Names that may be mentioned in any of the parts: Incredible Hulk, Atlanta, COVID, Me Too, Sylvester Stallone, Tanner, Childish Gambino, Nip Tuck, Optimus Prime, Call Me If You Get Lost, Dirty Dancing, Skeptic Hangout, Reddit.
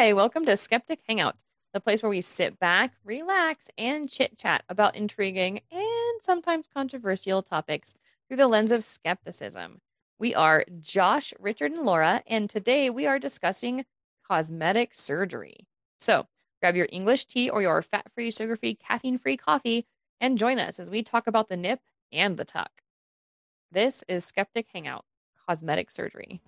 Hi, welcome to Skeptic Hangout, the place where we sit back, relax, and chit-chat about intriguing and sometimes controversial topics through the lens of skepticism. We are Josh, Richard, and Laura, and today we are discussing cosmetic surgery. So grab your English tea or your fat-free, sugar-free, caffeine-free coffee and join us as we talk about the nip and the tuck. This is Skeptic Hangout, cosmetic surgery.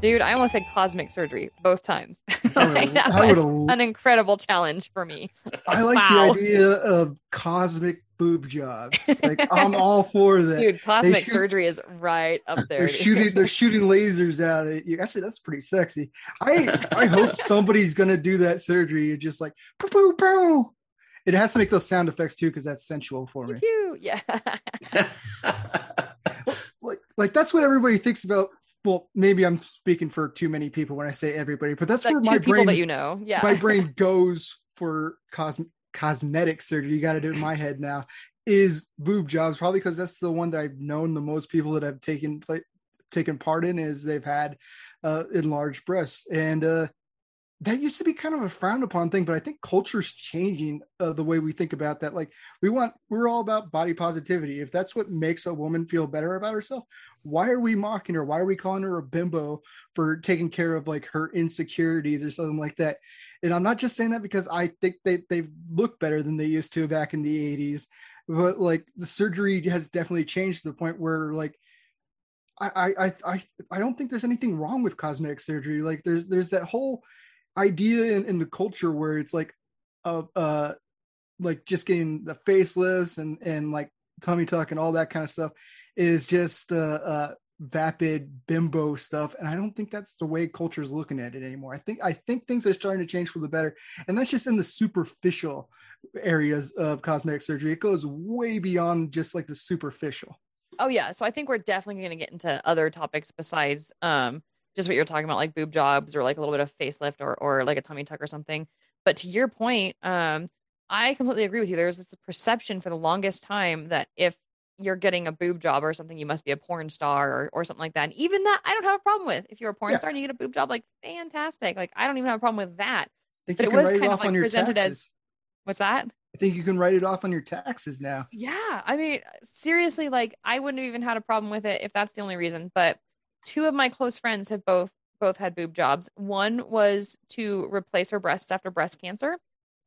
Dude, I almost said cosmic surgery both times. Like, that was an incredible challenge for me. I like the idea of cosmic boob jobs. Like, I'm all for that. Dude, cosmic surgery is right up there. They're shooting lasers out at you. Actually, that's pretty sexy. I hope somebody's gonna do that surgery. You're just like poo poo poo. It has to make those sound effects too, because that's sensual for me. Yeah. like that's what everybody thinks about. Well, maybe I'm speaking for too many people when I say everybody, but that's like where my brain, that my brain goes for cosmetic surgery. You got to do it in my head now is boob jobs, probably because that's the one that I've known the most people that have taken part in is they've had enlarged breasts. And that used to be kind of a frowned upon thing, but I think culture's changing the way we think about that. Like we're all about body positivity. If that's what makes a woman feel better about herself, why are we mocking her? Why are we calling her a bimbo for taking care of like her insecurities or something like that? And I'm not just saying that because I think they look better than they used to back in the 80s, but like the surgery has definitely changed to the point where like, I don't think there's anything wrong with cosmetic surgery. Like there's that whole idea in the culture where it's like like just getting the facelifts and like tummy tuck and all that kind of stuff is just vapid bimbo stuff, and I don't think that's the way culture is looking at it anymore. I think things are starting to change for the better, and that's just in the superficial areas of cosmetic surgery. It goes way beyond just like the superficial. Oh yeah, so I think we're definitely going to get into other topics besides just what you're talking about, like boob jobs or like a little bit of facelift or like a tummy tuck or something. But to your point, I completely agree with you. There's this perception for the longest time that if you're getting a boob job or something, you must be a porn star or something like that. And even that, I don't have a problem with. If you're a porn star and you get a boob job, like fantastic. Like I don't even have a problem with that. But it was kind of like presented as, what's that? I think you can write it off on your taxes now. Yeah. I mean, seriously, like I wouldn't have even had a problem with it if that's the only reason. But two of my close friends have both had boob jobs. One was to replace her breasts after breast cancer.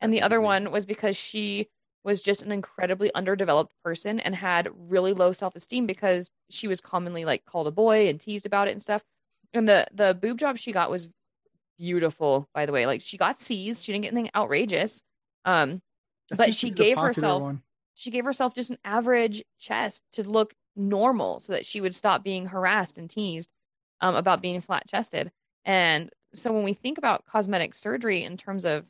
And the other one was because she was just an incredibly underdeveloped person and had really low self-esteem because she was commonly like called a boy and teased about it and stuff. And the boob job she got was beautiful, by the way. Like she got C's. She didn't get anything outrageous. But she gave herself just an average chest to look normal so that she would stop being harassed and teased about being flat-chested. And so when we think about cosmetic surgery in terms of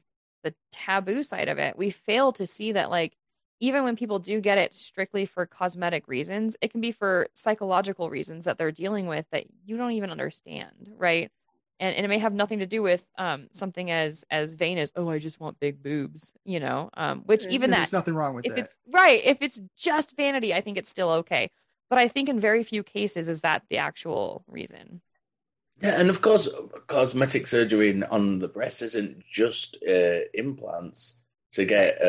the taboo side of it, we fail to see that like even when people do get it strictly for cosmetic reasons, it can be for psychological reasons that they're dealing with that you don't even understand, right? And it may have nothing to do with something as vain as, oh, I just want big boobs, you know, which even that, there's nothing wrong with that. If it's just vanity, I think it's still okay. But I think in very few cases is that the actual reason. Yeah, and of course, cosmetic surgery on the breast isn't just implants to get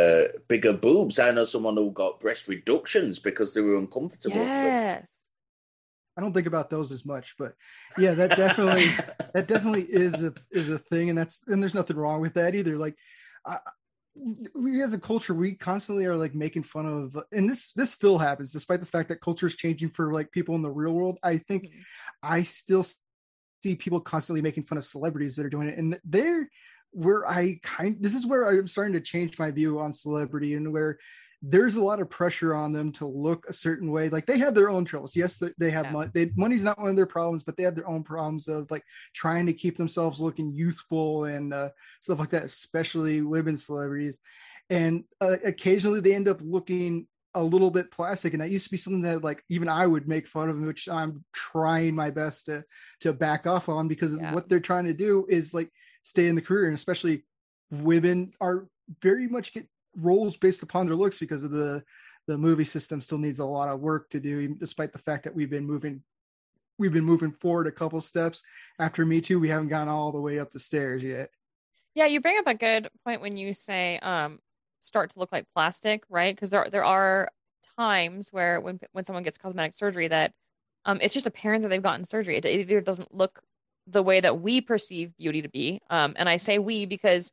bigger boobs. I know someone who got breast reductions because they were uncomfortable. Yes. I don't think about those as much, but yeah, that definitely is a thing, and there's nothing wrong with that either. Like, we as a culture, we constantly are like making fun of, and this still happens despite the fact that culture is changing for like people in the real world. I think I still see people constantly making fun of celebrities that are doing it, and this is where I'm starting to change my view on celebrity and where there's a lot of pressure on them to look a certain way. Like they have their own troubles. Yes, they have money. Money's not one of their problems, but they have their own problems of like trying to keep themselves looking youthful and stuff like that, especially women celebrities. And occasionally they end up looking a little bit plastic. And that used to be something that like even I would make fun of, which I'm trying my best to back off on, because what they're trying to do is like stay in the career. And especially women are very much get roles based upon their looks, because of the movie system still needs a lot of work to do, despite the fact that we've been moving forward a couple steps after Me Too. We haven't gone all the way up the stairs yet. Yeah. You bring up a good point when you say, start to look like plastic, right? Because there are times where when someone gets cosmetic surgery that it's just apparent that they've gotten surgery. It either doesn't look the way that we perceive beauty to be, and I say we because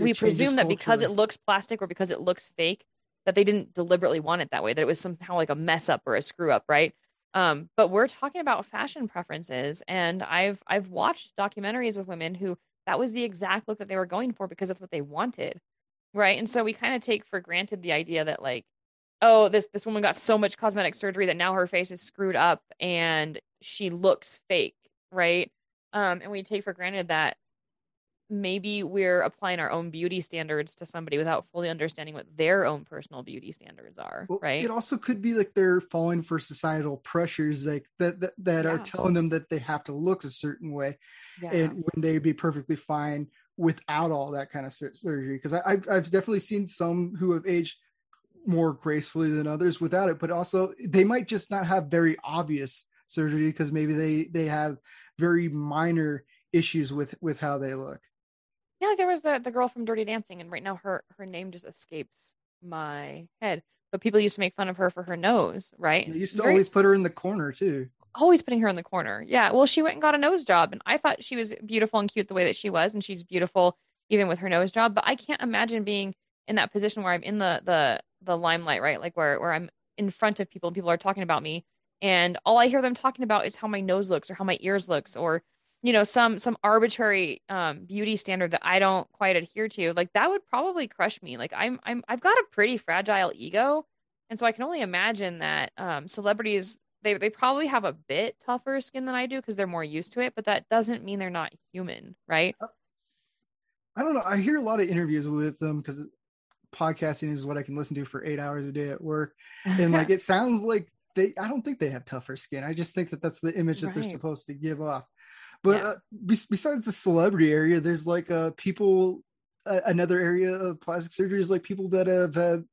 we presume that because it looks plastic or because it looks fake that they didn't deliberately want it that way, that it was somehow like a mess up or a screw up, right? But we're talking about fashion preferences, and I've watched documentaries with women who that was the exact look that they were going for because that's what they wanted. Right. And so we kind of take for granted the idea that like, oh, this woman got so much cosmetic surgery that now her face is screwed up and she looks fake. Right. And we take for granted that maybe we're applying our own beauty standards to somebody without fully understanding what their own personal beauty standards are. Well, right. It also could be like they're falling for societal pressures like that are telling them that they have to look a certain way, and when they'd be perfectly fine without all that kind of surgery, because I've definitely seen some who have aged more gracefully than others without it, but also they might just not have very obvious surgery because maybe they have very minor issues with how they look. Yeah, there was the girl from Dirty Dancing, and right now her name just escapes my head, but people used to make fun of her for her nose, right? They used to always put her in the corner too. Always putting her in the corner. Yeah. Well, she went and got a nose job, and I thought she was beautiful and cute the way that she was. And she's beautiful even with her nose job, but I can't imagine being in that position where I'm in the limelight, right? Like where I'm in front of people and people are talking about me, and all I hear them talking about is how my nose looks or how my ears looks, or, you know, some arbitrary beauty standard that I don't quite adhere to. Like that would probably crush me. Like I've got a pretty fragile ego. And so I can only imagine that celebrities, They probably have a bit tougher skin than I do because they're more used to it, but that doesn't mean they're not human, right? I don't know. I hear a lot of interviews with them because podcasting is what I can listen to for 8 hours a day at work, and like it sounds like I don't think they have tougher skin. I just think that's the image that they're supposed to give off. But besides the celebrity area, there's like people. Another area of plastic surgery is like people that have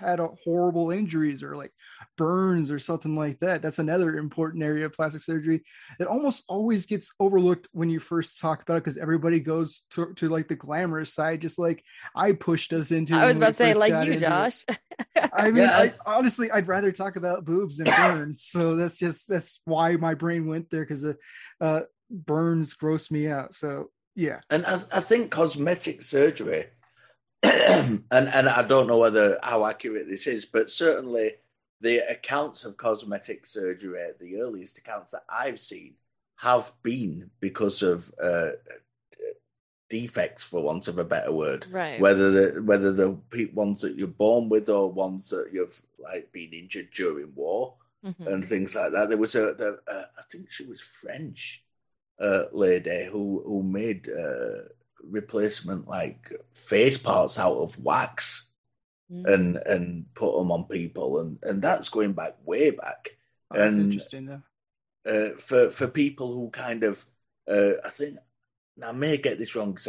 had horrible injuries or like burns or something like that. That's another important area of plastic surgery that almost always gets overlooked when you first talk about it, because everybody goes to like the glamorous side, just like I pushed us into. I was about to say, like you, Josh. I mean, honestly, I'd rather talk about boobs than burns. So that's why my brain went there, because burns gross me out. So yeah. And I think cosmetic surgery and I don't know how accurate this is, but certainly the accounts of cosmetic surgery, the earliest accounts that I've seen, have been because of defects, for want of a better word. Right. Whether the ones that you're born with or ones that you've like been injured during war and things like that. There was I think she was French lady who made replacement like face parts out of wax and put them on people, and that's going back way back. Oh, that's interesting though. For people who kind of I think, now I may get this wrong because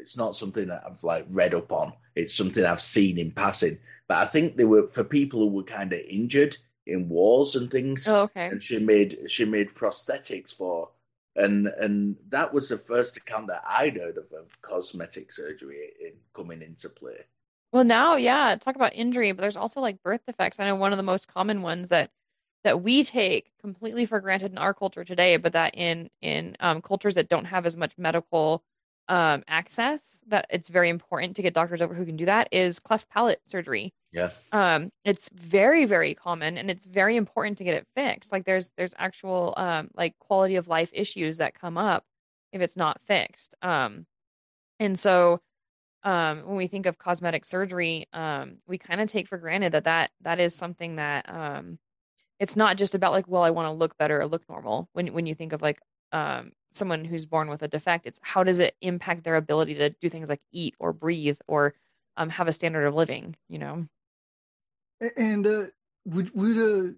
it's not something that I've like read up on, it's something I've seen in passing, but I think they were for people who were kind of injured in wars and things. Oh, okay. And she made prosthetics for. And that was the first account that I'd heard of cosmetic surgery coming into play. Well, now, talk about injury, but there's also like birth defects. I know one of the most common ones that we take completely for granted in our culture today, but that in cultures that don't have as much medical access, that it's very important to get doctors over who can do that, is cleft palate surgery. Yeah. It's very, very common, and it's very important to get it fixed. Like there's actual like quality of life issues that come up if it's not fixed. And so when we think of cosmetic surgery, we kind of take for granted that is something that it's not just about like, well, I want to look better or look normal. When you think of like someone who's born with a defect, it's how does it impact their ability to do things like eat or breathe or have a standard of living, you know? And would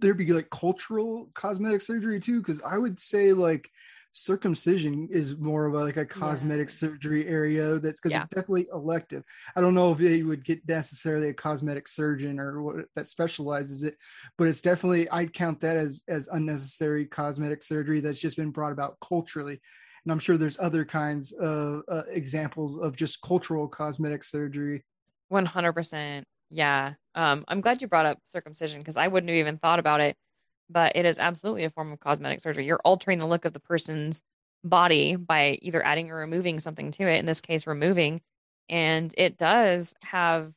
there be like cultural cosmetic surgery too? Because I would say like circumcision is more of a, like a cosmetic surgery area. That's because it's definitely elective. I don't know if you would get necessarily a cosmetic surgeon or what that specializes it, but it's definitely, I'd count that as unnecessary cosmetic surgery that's just been brought about culturally. And I'm sure there's other kinds of examples of just cultural cosmetic surgery. 100%. Yeah. I'm glad you brought up circumcision because I wouldn't have even thought about it, but it is absolutely a form of cosmetic surgery. You're altering the look of the person's body by either adding or removing something to it. In this case, removing. And it does have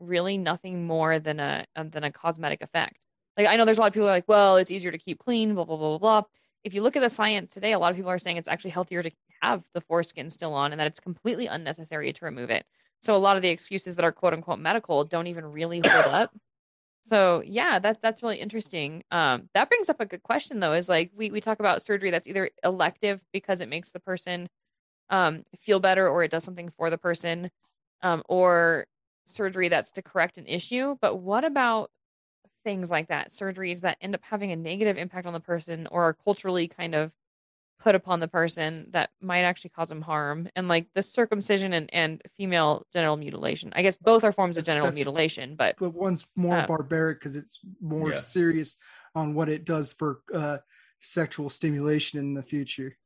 really nothing more than a cosmetic effect. Like, I know there's a lot of people who are like, well, it's easier to keep clean, blah, blah, blah, blah, blah. If you look at the science today, a lot of people are saying it's actually healthier to have the foreskin still on and that it's completely unnecessary to remove it. So a lot of the excuses that are quote unquote medical don't even really hold up. So yeah, that's really interesting. That brings up a good question though, is like we talk about surgery that's either elective because it makes the person feel better or it does something for the person, or surgery that's to correct an issue. But what about things like that, surgeries that end up having a negative impact on the person or are culturally kind of put upon the person that might actually cause them harm? And like the circumcision and female genital mutilation, I guess both are forms of genital mutilation, but one's more barbaric because it's more serious on what it does for sexual stimulation in the future.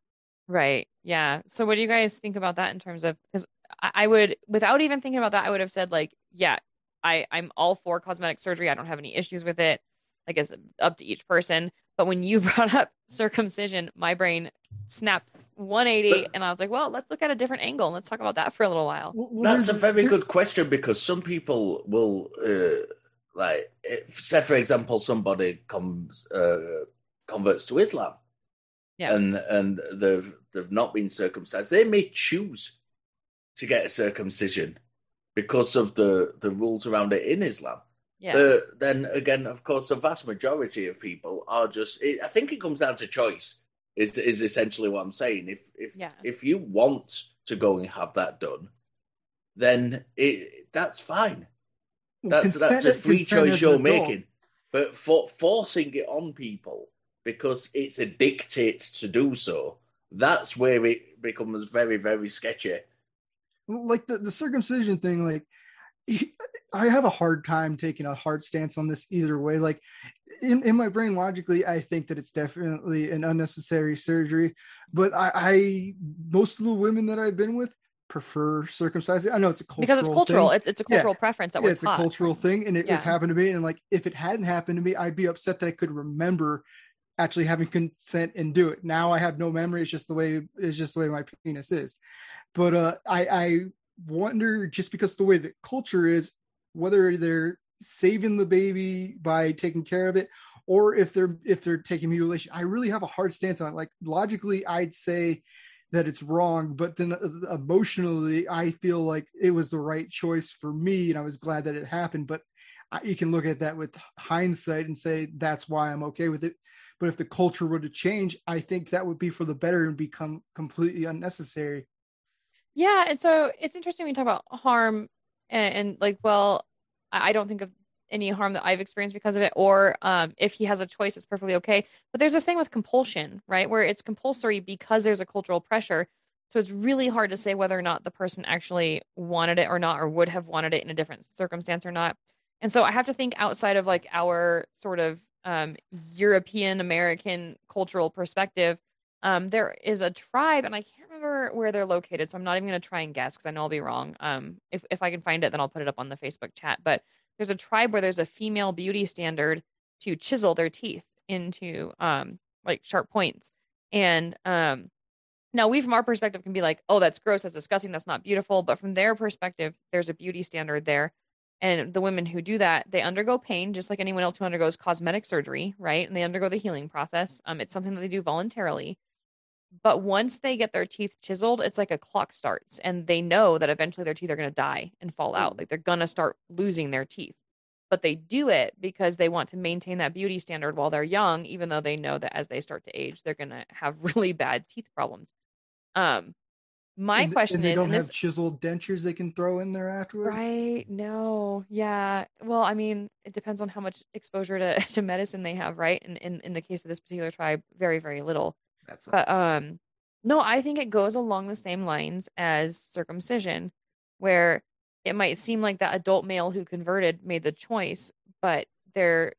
Right. Yeah. So what do you guys think about that in terms of, because I would, without even thinking about that, I would have said like, yeah, I'm all for cosmetic surgery. I don't have any issues with it. I guess up to each person. But when you brought up circumcision, my brain snapped 180 and I was like, well, let's look at a different angle. And let's talk about that for a little while. That's a very good question because some people will, say, for example, somebody converts to Islam and they've not been circumcised. They may choose to get a circumcision because of the rules around it in Islam. Yeah. Then again, of course, the vast majority of people are just, I think it comes down to choice is essentially what I'm saying. If you want to go and have that done, then that's fine. That's a free choice you're making. But for forcing it on people because it's a dictate to do so, that's where it becomes very, very sketchy. Like the circumcision thing, like I have a hard time taking a hard stance on this either way. Like in my brain, logically, I think that it's definitely an unnecessary surgery, but I most of the women that I've been with prefer circumcising. I know it's a cultural thing. Because it's cultural. It's a cultural preference that we're taught. It's a cultural thing and it has happened to me. And like, if it hadn't happened to me, I'd be upset that I could remember actually having consent and do it. Now I have no memory. It's just the way my penis is. But I wonder, just because the way that culture is, whether they're saving the baby by taking care of it or if they're taking mutilation. I really have a hard stance on it. Like logically I'd say that it's wrong, but then emotionally I feel like it was the right choice for me and I was glad that it happened. But you can look at that with hindsight and say that's why I'm okay with it. But if the culture were to change, I think that would be for the better and become completely unnecessary. Yeah. And so it's interesting when you talk about harm and like, well, I don't think of any harm that I've experienced because of it, or if he has a choice, it's perfectly okay. But there's this thing with compulsion, right? Where it's compulsory because there's a cultural pressure. So it's really hard to say whether or not the person actually wanted it or not, or would have wanted it in a different circumstance or not. And so I have to think outside of like our sort of European American cultural perspective. There is a tribe and I can't remember where they're located, so I'm not even going to try and guess because I know I'll be wrong. If I can find it, then I'll put it up on the Facebook chat. But there's a tribe where there's a female beauty standard to chisel their teeth into like sharp points. And now we, from our perspective, can be like, oh, that's gross, that's disgusting, that's not beautiful. But from their perspective, there's a beauty standard there. And the women who do that, they undergo pain just like anyone else who undergoes cosmetic surgery, right? And they undergo the healing process. It's something that they do voluntarily. But once they get their teeth chiseled, it's like a clock starts and they know that eventually their teeth are going to die and fall out. Like they're going to start losing their teeth, but they do it because they want to maintain that beauty standard while they're young, even though they know that as they start to age, they're going to have really bad teeth problems. My question is, and they don't have chiseled dentures they can throw in there afterwards, right? No, yeah. Well, I mean, it depends on how much exposure to medicine they have, right? And in the case of this particular tribe, very, very little. That's but no, I think it goes along the same lines as circumcision, where it might seem like that adult male who converted made the choice, but there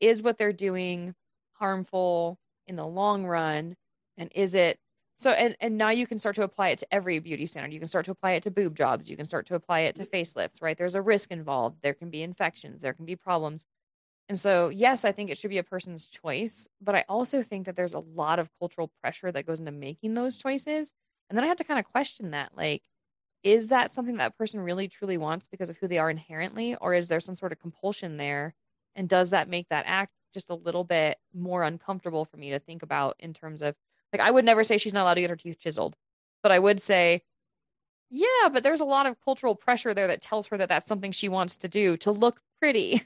is what they're doing harmful in the long run, and is it? So, and now you can start to apply it to every beauty standard. You can start to apply it to boob jobs. You can start to apply it to facelifts, right? There's a risk involved. There can be infections. There can be problems. And so, yes, I think it should be a person's choice, but I also think that there's a lot of cultural pressure that goes into making those choices. And then I have to kind of question that. Like, is that something that person really truly wants because of who they are inherently? Or is there some sort of compulsion there? And does that make that act just a little bit more uncomfortable for me to think about in terms of, like, I would never say she's not allowed to get her teeth chiseled, but I would say, yeah, but there's a lot of cultural pressure there that tells her that that's something she wants to do to look pretty.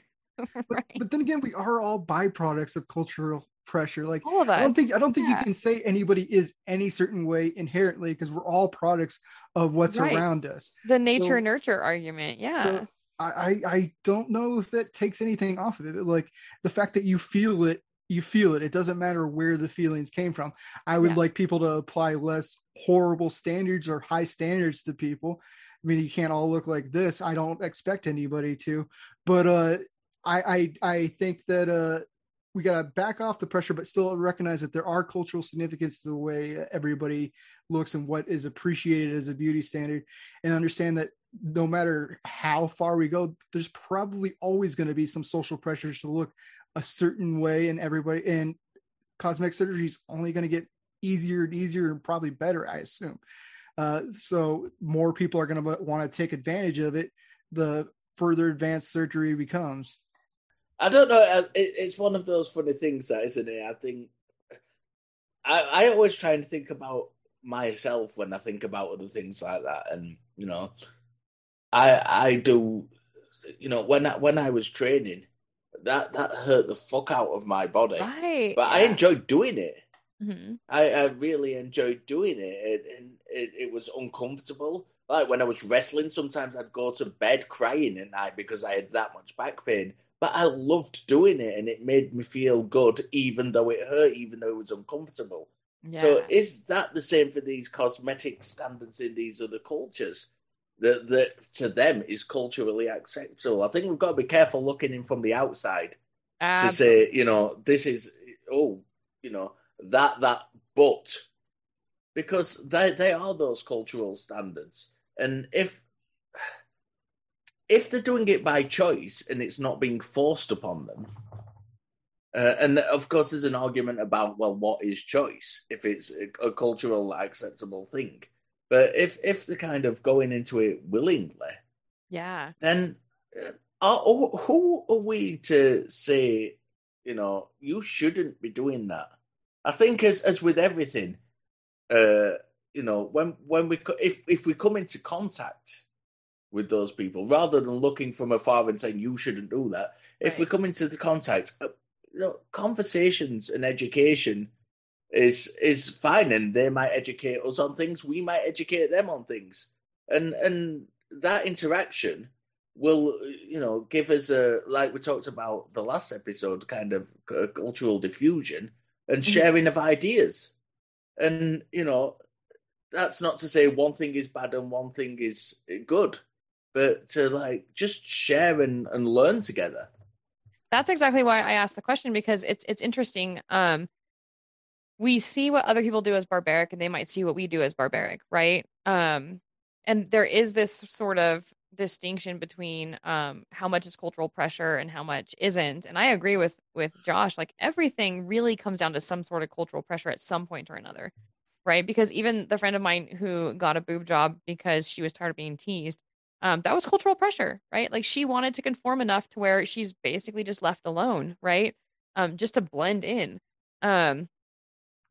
Right? But then again, we are all byproducts of cultural pressure. Like, all of us. I don't think yeah. You can say anybody is any certain way inherently, because we're all products of what's right. around us. The nature nurture argument. Yeah. So I don't know if that takes anything off of it. Like, the fact that you feel it. It doesn't matter where the feelings came from. I would like people to apply less horrible standards or high standards to people. I mean, you can't all look like this. I don't expect anybody to, but I think that we got to back off the pressure, but still recognize that there are cultural significance to the way everybody looks and what is appreciated as a beauty standard, and understand that no matter how far we go, there's probably always going to be some social pressures to look a certain way, and everybody, and cosmetic surgery is only going to get easier and easier and probably better, I assume. So more people are going to want to take advantage of it the further advanced surgery becomes. I don't know. It's one of those funny things, that isn't it? I think I always try and think about myself when I think about other things like that, and you know, I do. You know, when I was training, that hurt the fuck out of my body. Right. But yeah. I enjoyed doing it. Mm-hmm. I really enjoyed doing it, and it was uncomfortable. Like, when I was wrestling, sometimes I'd go to bed crying at night because I had that much back pain. But I loved doing it, and it made me feel good, even though it hurt, even though it was uncomfortable. Yeah. So is that the same for these cosmetic standards in these other cultures? That to them is culturally acceptable. I think we've got to be careful looking in from the outside to say, you know, this is, oh, you know, that, but, because they are those cultural standards. And if they're doing it by choice and it's not being forced upon them, and of course there's an argument about, well, what is choice if it's a cultural acceptable thing? But if they're kind of going into it willingly, yeah, then who are we to say, you know, you shouldn't be doing that? I think as with everything, you know, when we if we come into contact with those people, rather than looking from afar and saying you shouldn't do that, right. If we come into the contact, you know, conversations and education. Is fine, and they might educate us on things, we might educate them on things, and that interaction will, you know, give us a, like we talked about the last episode, kind of cultural diffusion and sharing of ideas. And you know, that's not to say one thing is bad and one thing is good, but to like just share and learn together. That's exactly why I asked the question, because it's interesting. We see what other people do as barbaric, and they might see what we do as barbaric, right? And there is this sort of distinction between how much is cultural pressure and how much isn't. And I agree with Josh, like everything really comes down to some sort of cultural pressure at some point or another, right? Because even the friend of mine who got a boob job because she was tired of being teased, that was cultural pressure, right? Like, she wanted to conform enough to where she's basically just left alone, right? Just to blend in.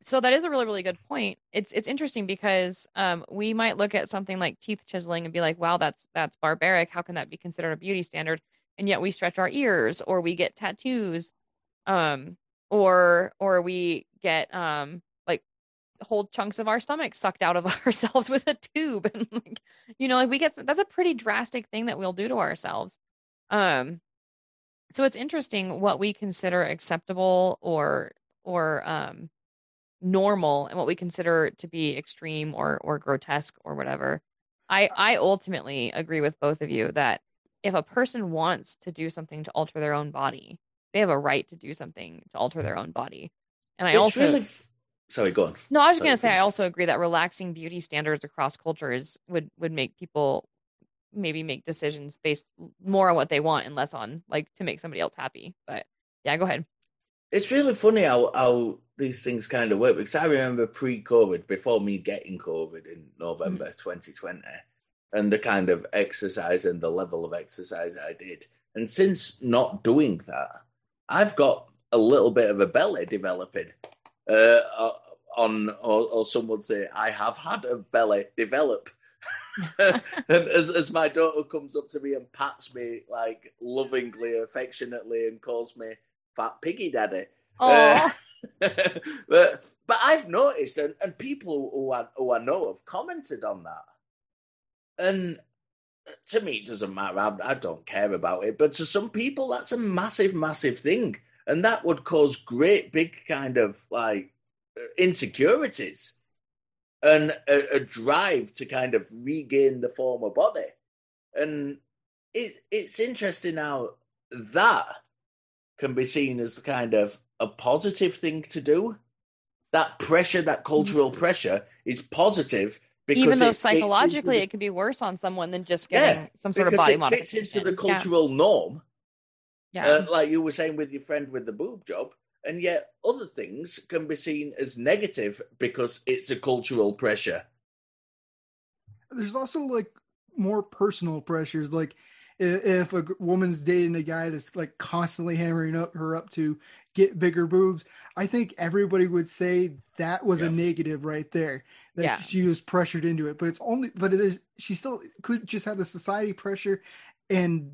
So that is a really, really good point. It's interesting because we might look at something like teeth chiseling and be like, wow, that's barbaric. How can that be considered a beauty standard? And yet we stretch our ears, or we get tattoos, or we get like whole chunks of our stomach sucked out of ourselves with a tube. And like, you know, like we get, that's a pretty drastic thing that we'll do to ourselves. So it's interesting what we consider acceptable or normal and what we consider to be extreme or grotesque or whatever. I ultimately agree with both of you that if a person wants to do something to alter their own body, they have a right to do something to alter their own body. And I Sorry, go on. No, I was going to say, I also agree that relaxing beauty standards across cultures would make people maybe make decisions based more on what they want and less on like to make somebody else happy. But yeah, go ahead. It's really funny how these things kind of work, because I remember pre-COVID, before me getting COVID in November 2020, and the kind of exercise and the level of exercise I did. And since not doing that, I've got a little bit of a belly developing. Or some would say, I have had a belly develop. And as my daughter comes up to me and pats me like lovingly, affectionately, and calls me fat piggy daddy. But I've noticed, and people who I know have commented on that. And to me, it doesn't matter. I don't care about it. But to some people, that's a massive, massive thing. And that would cause great big kind of like insecurities and a drive to kind of regain the former body. And it's interesting how that can be seen as the kind of a positive thing to do. That pressure, that cultural pressure is positive. Because even though psychologically it could be worse on someone than just getting some sort of body modification. It fits into the cultural norm. Yeah. Like you were saying with your friend with the boob job, and yet other things can be seen as negative because it's a cultural pressure. There's also like more personal pressures. Like if a woman's dating a guy that's like constantly hammering her up to get bigger boobs, I think everybody would say that was a negative right there. That she was pressured into it, but she still could just have the society pressure and.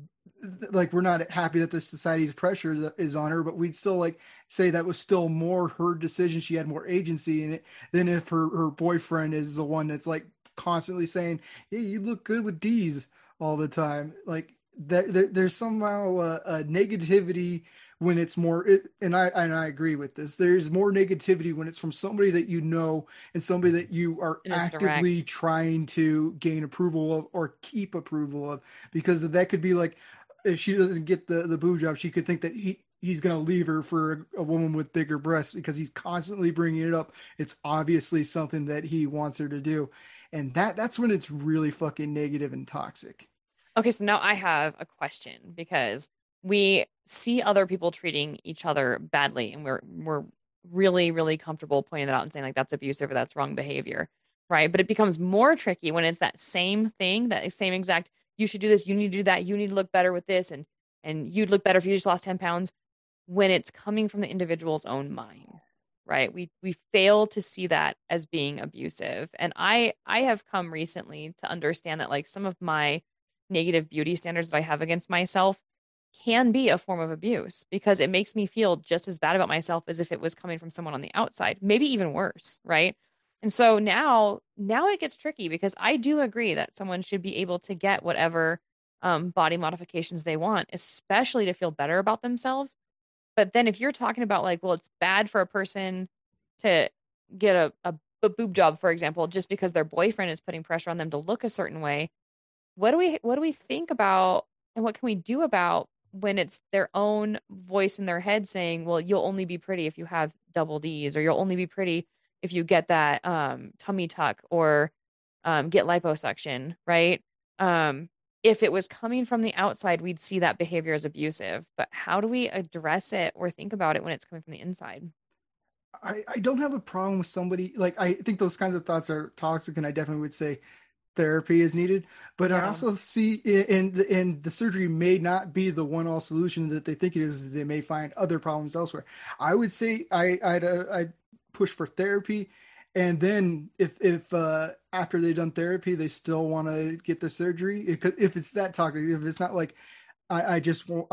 Like we're not happy that the society's pressure is on her, but we'd still like say that was still more her decision. She had more agency in it than if her boyfriend is the one that's like constantly saying, "Hey, you look good with D's" all the time. Like there's somehow a negativity when it's more. And I agree with this. There's more negativity when it's from somebody that you know and somebody that you are actively trying to gain approval of or keep approval of, because that could be like. If she doesn't get the boob job, she could think that he's going to leave her for a woman with bigger breasts because he's constantly bringing it up. It's obviously something that he wants her to do. And that's when it's really fucking negative and toxic. Okay, so now I have a question, because we see other people treating each other badly, and we're really, really comfortable pointing that out and saying like that's abusive or that's wrong behavior, right? But it becomes more tricky when it's that same thing, that same exact you should do this, you need to do that, you need to look better with this, and you'd look better if you just lost 10 pounds, when it's coming from the individual's own mind, right? We fail to see that as being abusive. And I have come recently to understand that like some of my negative beauty standards that I have against myself can be a form of abuse, because it makes me feel just as bad about myself as if it was coming from someone on the outside, maybe even worse, right? And so now it gets tricky, because I do agree that someone should be able to get whatever body modifications they want, especially to feel better about themselves. But then if you're talking about like, well, it's bad for a person to get a boob job, for example, just because their boyfriend is putting pressure on them to look a certain way. What do we think about, and what can we do about when it's their own voice in their head saying, well, you'll only be pretty if you have double D's, or you'll only be pretty if you get that tummy tuck or get liposuction, right? If it was coming from the outside, we'd see that behavior as abusive. But how do we address it or think about it when it's coming from the inside? I don't have a problem with somebody. Like, I think those kinds of thoughts are toxic, and I definitely would say therapy is needed. But yeah. I also see, and the surgery may not be the one all solution that they think it is. They may find other problems elsewhere. I would say I'd push for therapy, and then if after they've done therapy they still want to get the surgery, if it's that toxic, if it's not like I just want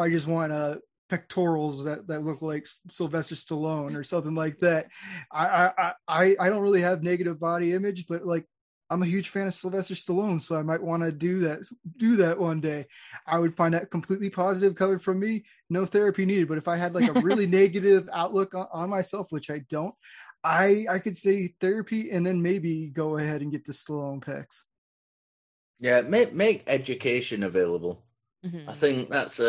to pectorals that look like Sylvester Stallone or something like that. I don't really have negative body image, but like I'm a huge fan of Sylvester Stallone, so I might want to do that one day. I would find that completely positive coming from me. No therapy needed. But if I had like a really negative outlook on myself, which I don't, I could say therapy and then maybe go ahead and get the Stallone pecs. Yeah, make education available. Mm-hmm. I think that's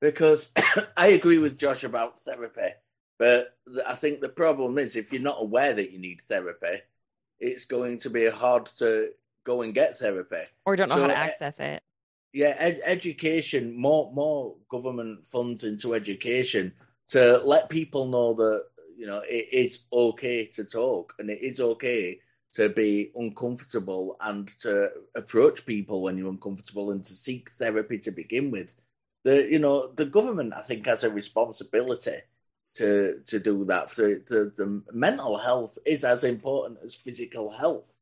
because I agree with Josh about therapy, but I think the problem is if you're not aware that you need therapy, it's going to be hard to go and get therapy. Or don't know how to access it. Yeah, education, more government funds into education to let people know that, you know, it is okay to talk and it is okay to be uncomfortable and to approach people when you're uncomfortable and to seek therapy to begin with. The government, I think, has a responsibility to do that. The mental health is as important as physical health.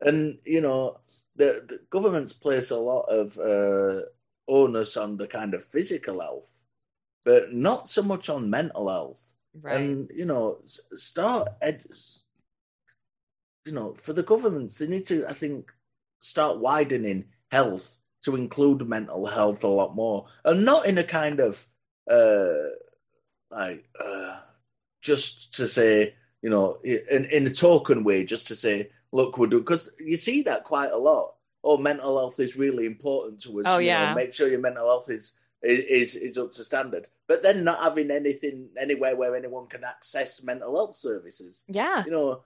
And, you know, the governments place a lot of onus on the kind of physical health, but not so much on mental health. Right. And, you know, for the governments, they need to, I think, start widening health to include mental health a lot more, and not in a kind of just to say, you know, in a token way, just to say, look, we'll do, because you see that quite a lot. Oh, mental health is really important to us. Oh, yeah. You know, make sure your mental health is up to standard. But then not having anything anywhere where anyone can access mental health services. Yeah. You know,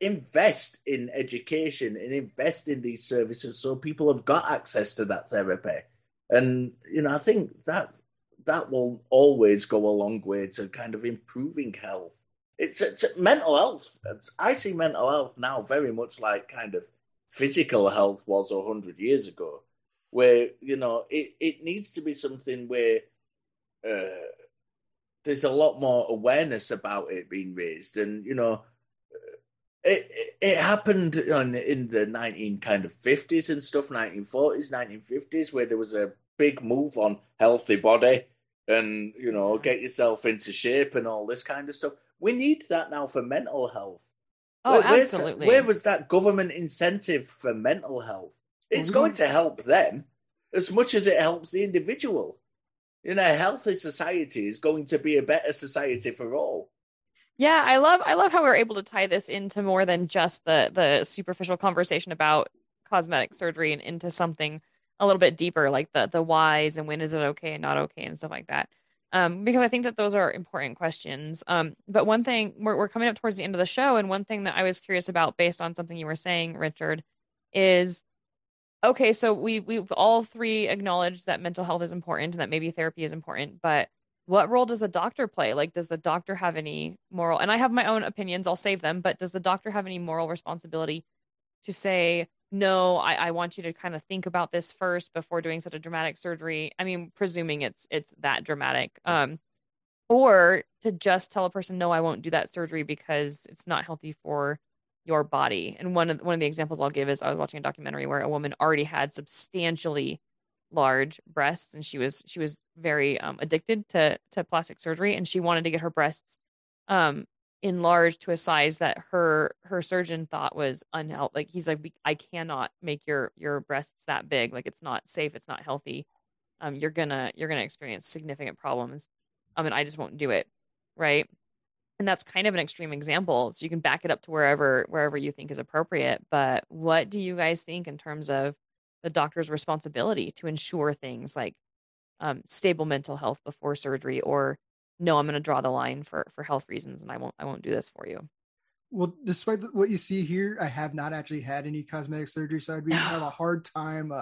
invest in education and invest in these services so people have got access to that therapy. And, you know, I think that will always go a long way to kind of improving health. It's mental health. I see mental health now very much like kind of physical health was 100 years ago, where, you know, it needs to be something where there's a lot more awareness about it being raised. And, you know, it happened in the 1950s and stuff, 1940s, 1950s, where there was a big move on healthy body and, you know, get yourself into shape and all this kind of stuff. We need that now for mental health. Oh, absolutely. Where was that government incentive for mental health? It's going to help them as much as it helps the individual. You know, a healthy society is going to be a better society for all. Yeah, I love how we're able to tie this into more than just the superficial conversation about cosmetic surgery and into something a little bit deeper, like the whys and when is it okay and not okay and stuff like that. Because I think that those are important questions. But one thing, we're coming up towards the end of the show, and one thing that I was curious about based on something you were saying, Richard, is, okay, so we've all three acknowledged that mental health is important and that maybe therapy is important, but what role does the doctor play? Like, does the doctor have any moral, and I have my own opinions, I'll save them, but does the doctor have any moral responsibility to say, no, I want you to kind of think about this first before doing such a dramatic surgery? I mean, presuming it's that dramatic, or to just tell a person, no, I won't do that surgery because it's not healthy for your body. And one of the examples I'll give is I was watching a documentary where a woman already had substantially large breasts, and she was very addicted to plastic surgery, and she wanted to get her breasts enlarged to a size that her surgeon thought was unhealthy. Like, he's like, I cannot make your breasts that big. Like, it's not safe, it's not healthy. You're gonna experience significant problems. I mean, I just won't do it, right? And that's kind of an extreme example, so you can back it up to wherever you think is appropriate. But what do you guys think in terms of the doctor's responsibility to ensure things like stable mental health before surgery, or no, I'm going to draw the line for health reasons and I won't do this for you? Well, despite what you see here, I have not actually had any cosmetic surgery, so I'd have a hard time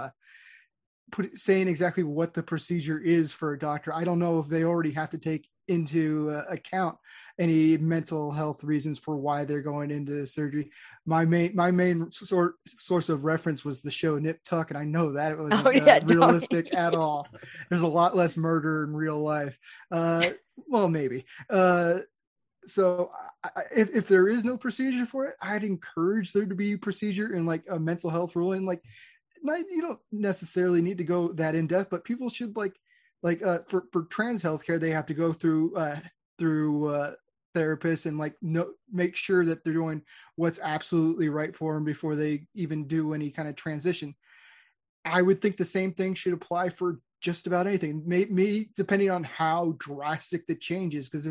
saying exactly what the procedure is for a doctor. I don't know if they already have to take into account any mental health reasons for why they're going into surgery. My main source of reference was the show Nip Tuck, and I know that it wasn't realistic at all. There's a lot less murder in real life. Well, maybe. So if there is no procedure for it, I'd encourage there to be procedure in like a mental health ruling. Like, you don't necessarily need to go that in depth, but people should like like for trans healthcare, they have to go through therapists and make sure that they're doing what's absolutely right for them before they even do any kind of transition. I would think the same thing should apply for just about anything, depending on how drastic the change is. Because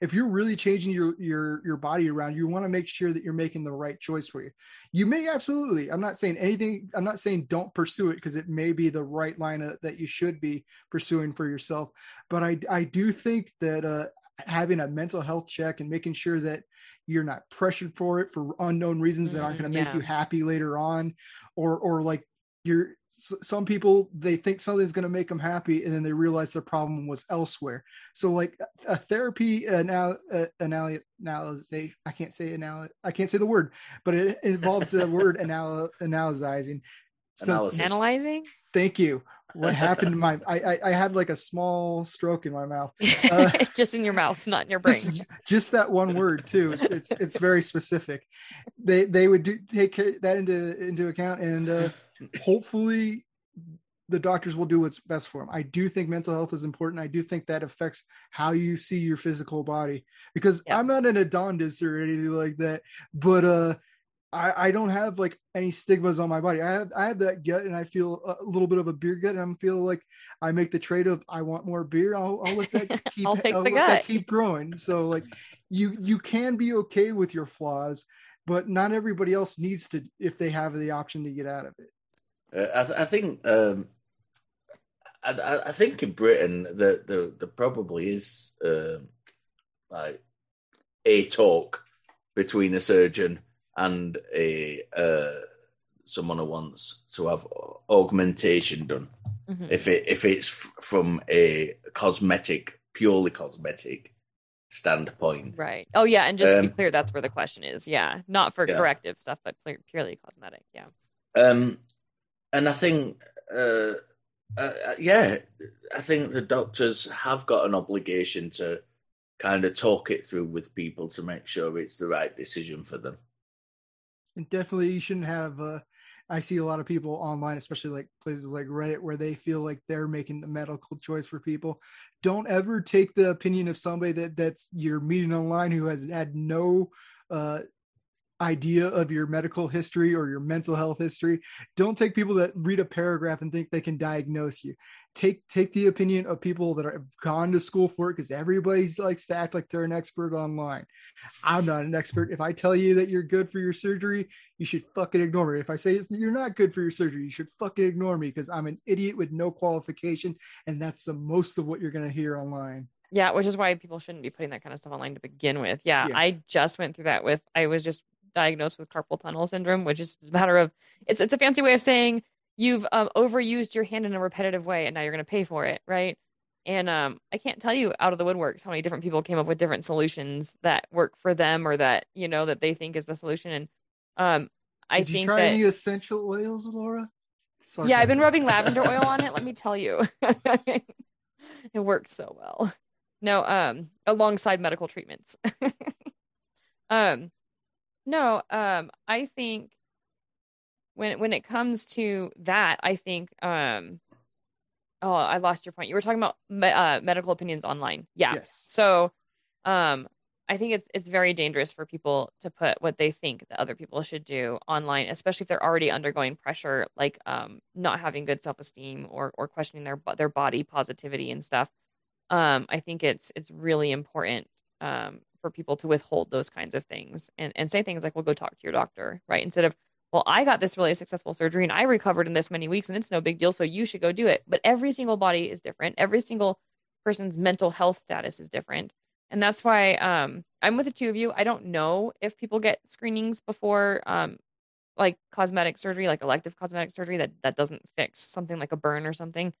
if you're really changing your body around, you want to make sure that you're making the right choice for you. You may absolutely, I'm not saying anything, I'm not saying don't pursue it, because it may be the right line that you should be pursuing for yourself. But I do think that having a mental health check and making sure that you're not pressured for it for unknown reasons that aren't going to make you happy later on, or like some people, they think something's going to make them happy, and then they realize the problem was elsewhere. So like a therapy analysis, but it involves the word analyzing. So, analyzing. Thank you. What happened to my? I had like a small stroke in my mouth. Just in your mouth, not in your brain. Just that one word too. It's very specific. They would take that into account, and hopefully the doctors will do what's best for them. I do think mental health is important. I do think that affects how you see your physical body, because I'm not an adondist or anything like that, but I don't have like any stigmas on my body. I have that gut, and I feel a little bit of a beer gut, and I'm feeling like I make the trade of, I want more beer. I'll let that keep, I'll let that keep growing. So like you can be okay with your flaws, but not everybody else needs to, if they have the option to get out of it. I think in Britain that there probably is like a talk between a surgeon and a someone who wants to have augmentation done, if it's from a purely cosmetic standpoint, right? Oh yeah, and just to be clear, that's where the question is, not for corrective stuff, but purely cosmetic, and I think, I think the doctors have got an obligation to kind of talk it through with people to make sure it's the right decision for them. And definitely you shouldn't have, I see a lot of people online, especially like places like Reddit, where they feel like they're making the medical choice for people. Don't ever take the opinion of somebody that's you're meeting online, who has had no idea of your medical history or your mental health history. Don't take people that read a paragraph and think they can diagnose you. Take the opinion of people that have gone to school for it, because everybody likes to act like they're an expert online. I'm not an expert. If I tell you that you're good for your surgery, you should fucking ignore me. If I say you're not good for your surgery, you should fucking ignore me, because I'm an idiot with no qualification, and that's the most of what you're going to hear online. Yeah, which is why people shouldn't be putting that kind of stuff online to begin with. Yeah. I just went through that with, I was just diagnosed with carpal tunnel syndrome, which is a matter of, it's a fancy way of saying you've overused your hand in a repetitive way, and now you're going to pay for it, right? And I can't tell you out of the woodworks how many different people came up with different solutions that work for them, or that that they think is the solution. And did you try any essential oils, Laura? Sorry. Yeah, I've been rubbing lavender oil on it. Let me tell you, it works so well. No, alongside medical treatments. I think when it comes to that, I think, I lost your point. You were talking about medical opinions online. Yeah. Yes. So, I think it's very dangerous for people to put what they think that other people should do online, especially if they're already undergoing pressure, like, not having good self-esteem or questioning their body positivity and stuff. I think it's really important, for people to withhold those kinds of things and say things like, well, go talk to your doctor, right? Instead of, well, I got this really successful surgery and I recovered in this many weeks and it's no big deal, so you should go do it. But every single body is different. Every single person's mental health status is different. And that's why I'm with the two of you. I don't know if people get screenings before like cosmetic surgery, like elective cosmetic surgery that doesn't fix something like a burn or something.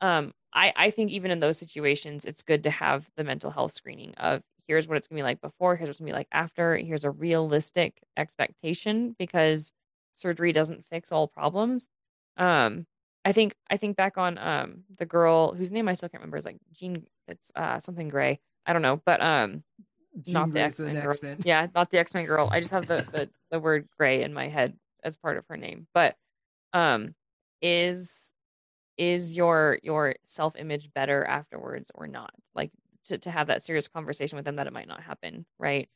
I think even in those situations, it's good to have the mental health screening of, here's what it's going to be like before, here's what it's going to be like after, here's a realistic expectation, because surgery doesn't fix all problems. I think back on the girl whose name I still can't remember, is like Jean, it's something Grey. I don't know, but not the X-Men girl. Yeah, not the X-Men girl. I just have the word Grey in my head as part of her name. But is your self-image better afterwards or not? Like to have that serious conversation with them that it might not happen, right?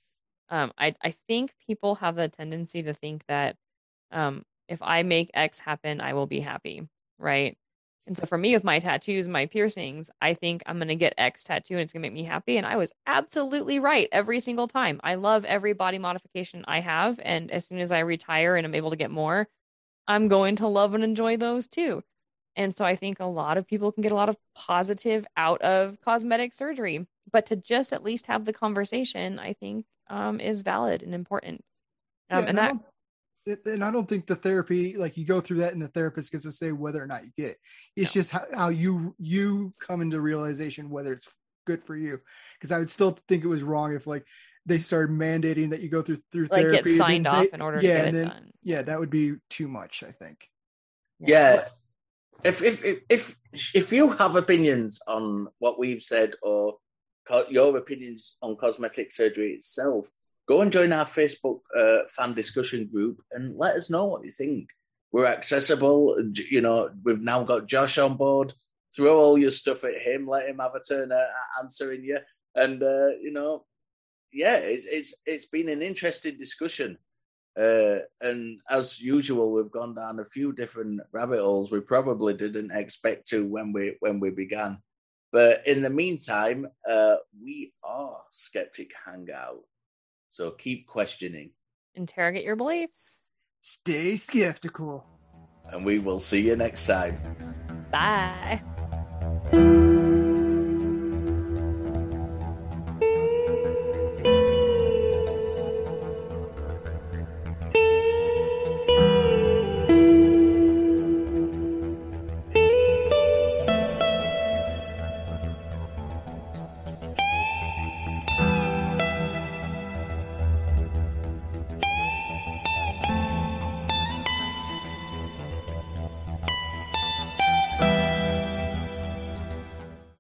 I think people have the tendency to think that if I make X happen, I will be happy, right? And so for me, with my tattoos, my piercings, I think I'm going to get X tattoo and it's going to make me happy. And I was absolutely right every single time. I love every body modification I have. And as soon as I retire and I'm able to get more, I'm going to love and enjoy those too. And so I think a lot of people can get a lot of positive out of cosmetic surgery, but to just at least have the conversation, I think is valid and important. And I don't think the therapy, like you go through that and the therapist gets to say whether or not you get it. It's just how you come into realization whether it's good for you. Because I would still think it was wrong if like they started mandating that you go through like therapy. Like get signed off in order to get it done. Yeah, that would be too much, I think. Yeah. If you have opinions on what we've said or your opinions on cosmetic surgery itself, go and join our Facebook fan discussion group and let us know what you think. We're accessible. You know, we've now got Josh on board. Throw all your stuff at him. Let him have a turn at answering you. And, you know, yeah, it's been an interesting discussion. And as usual, we've gone down a few different rabbit holes we probably didn't expect to when we began. But in the meantime, we are Skeptic Hangout. So keep questioning. Interrogate your beliefs. Stay skeptical. And we will see you next time. Bye.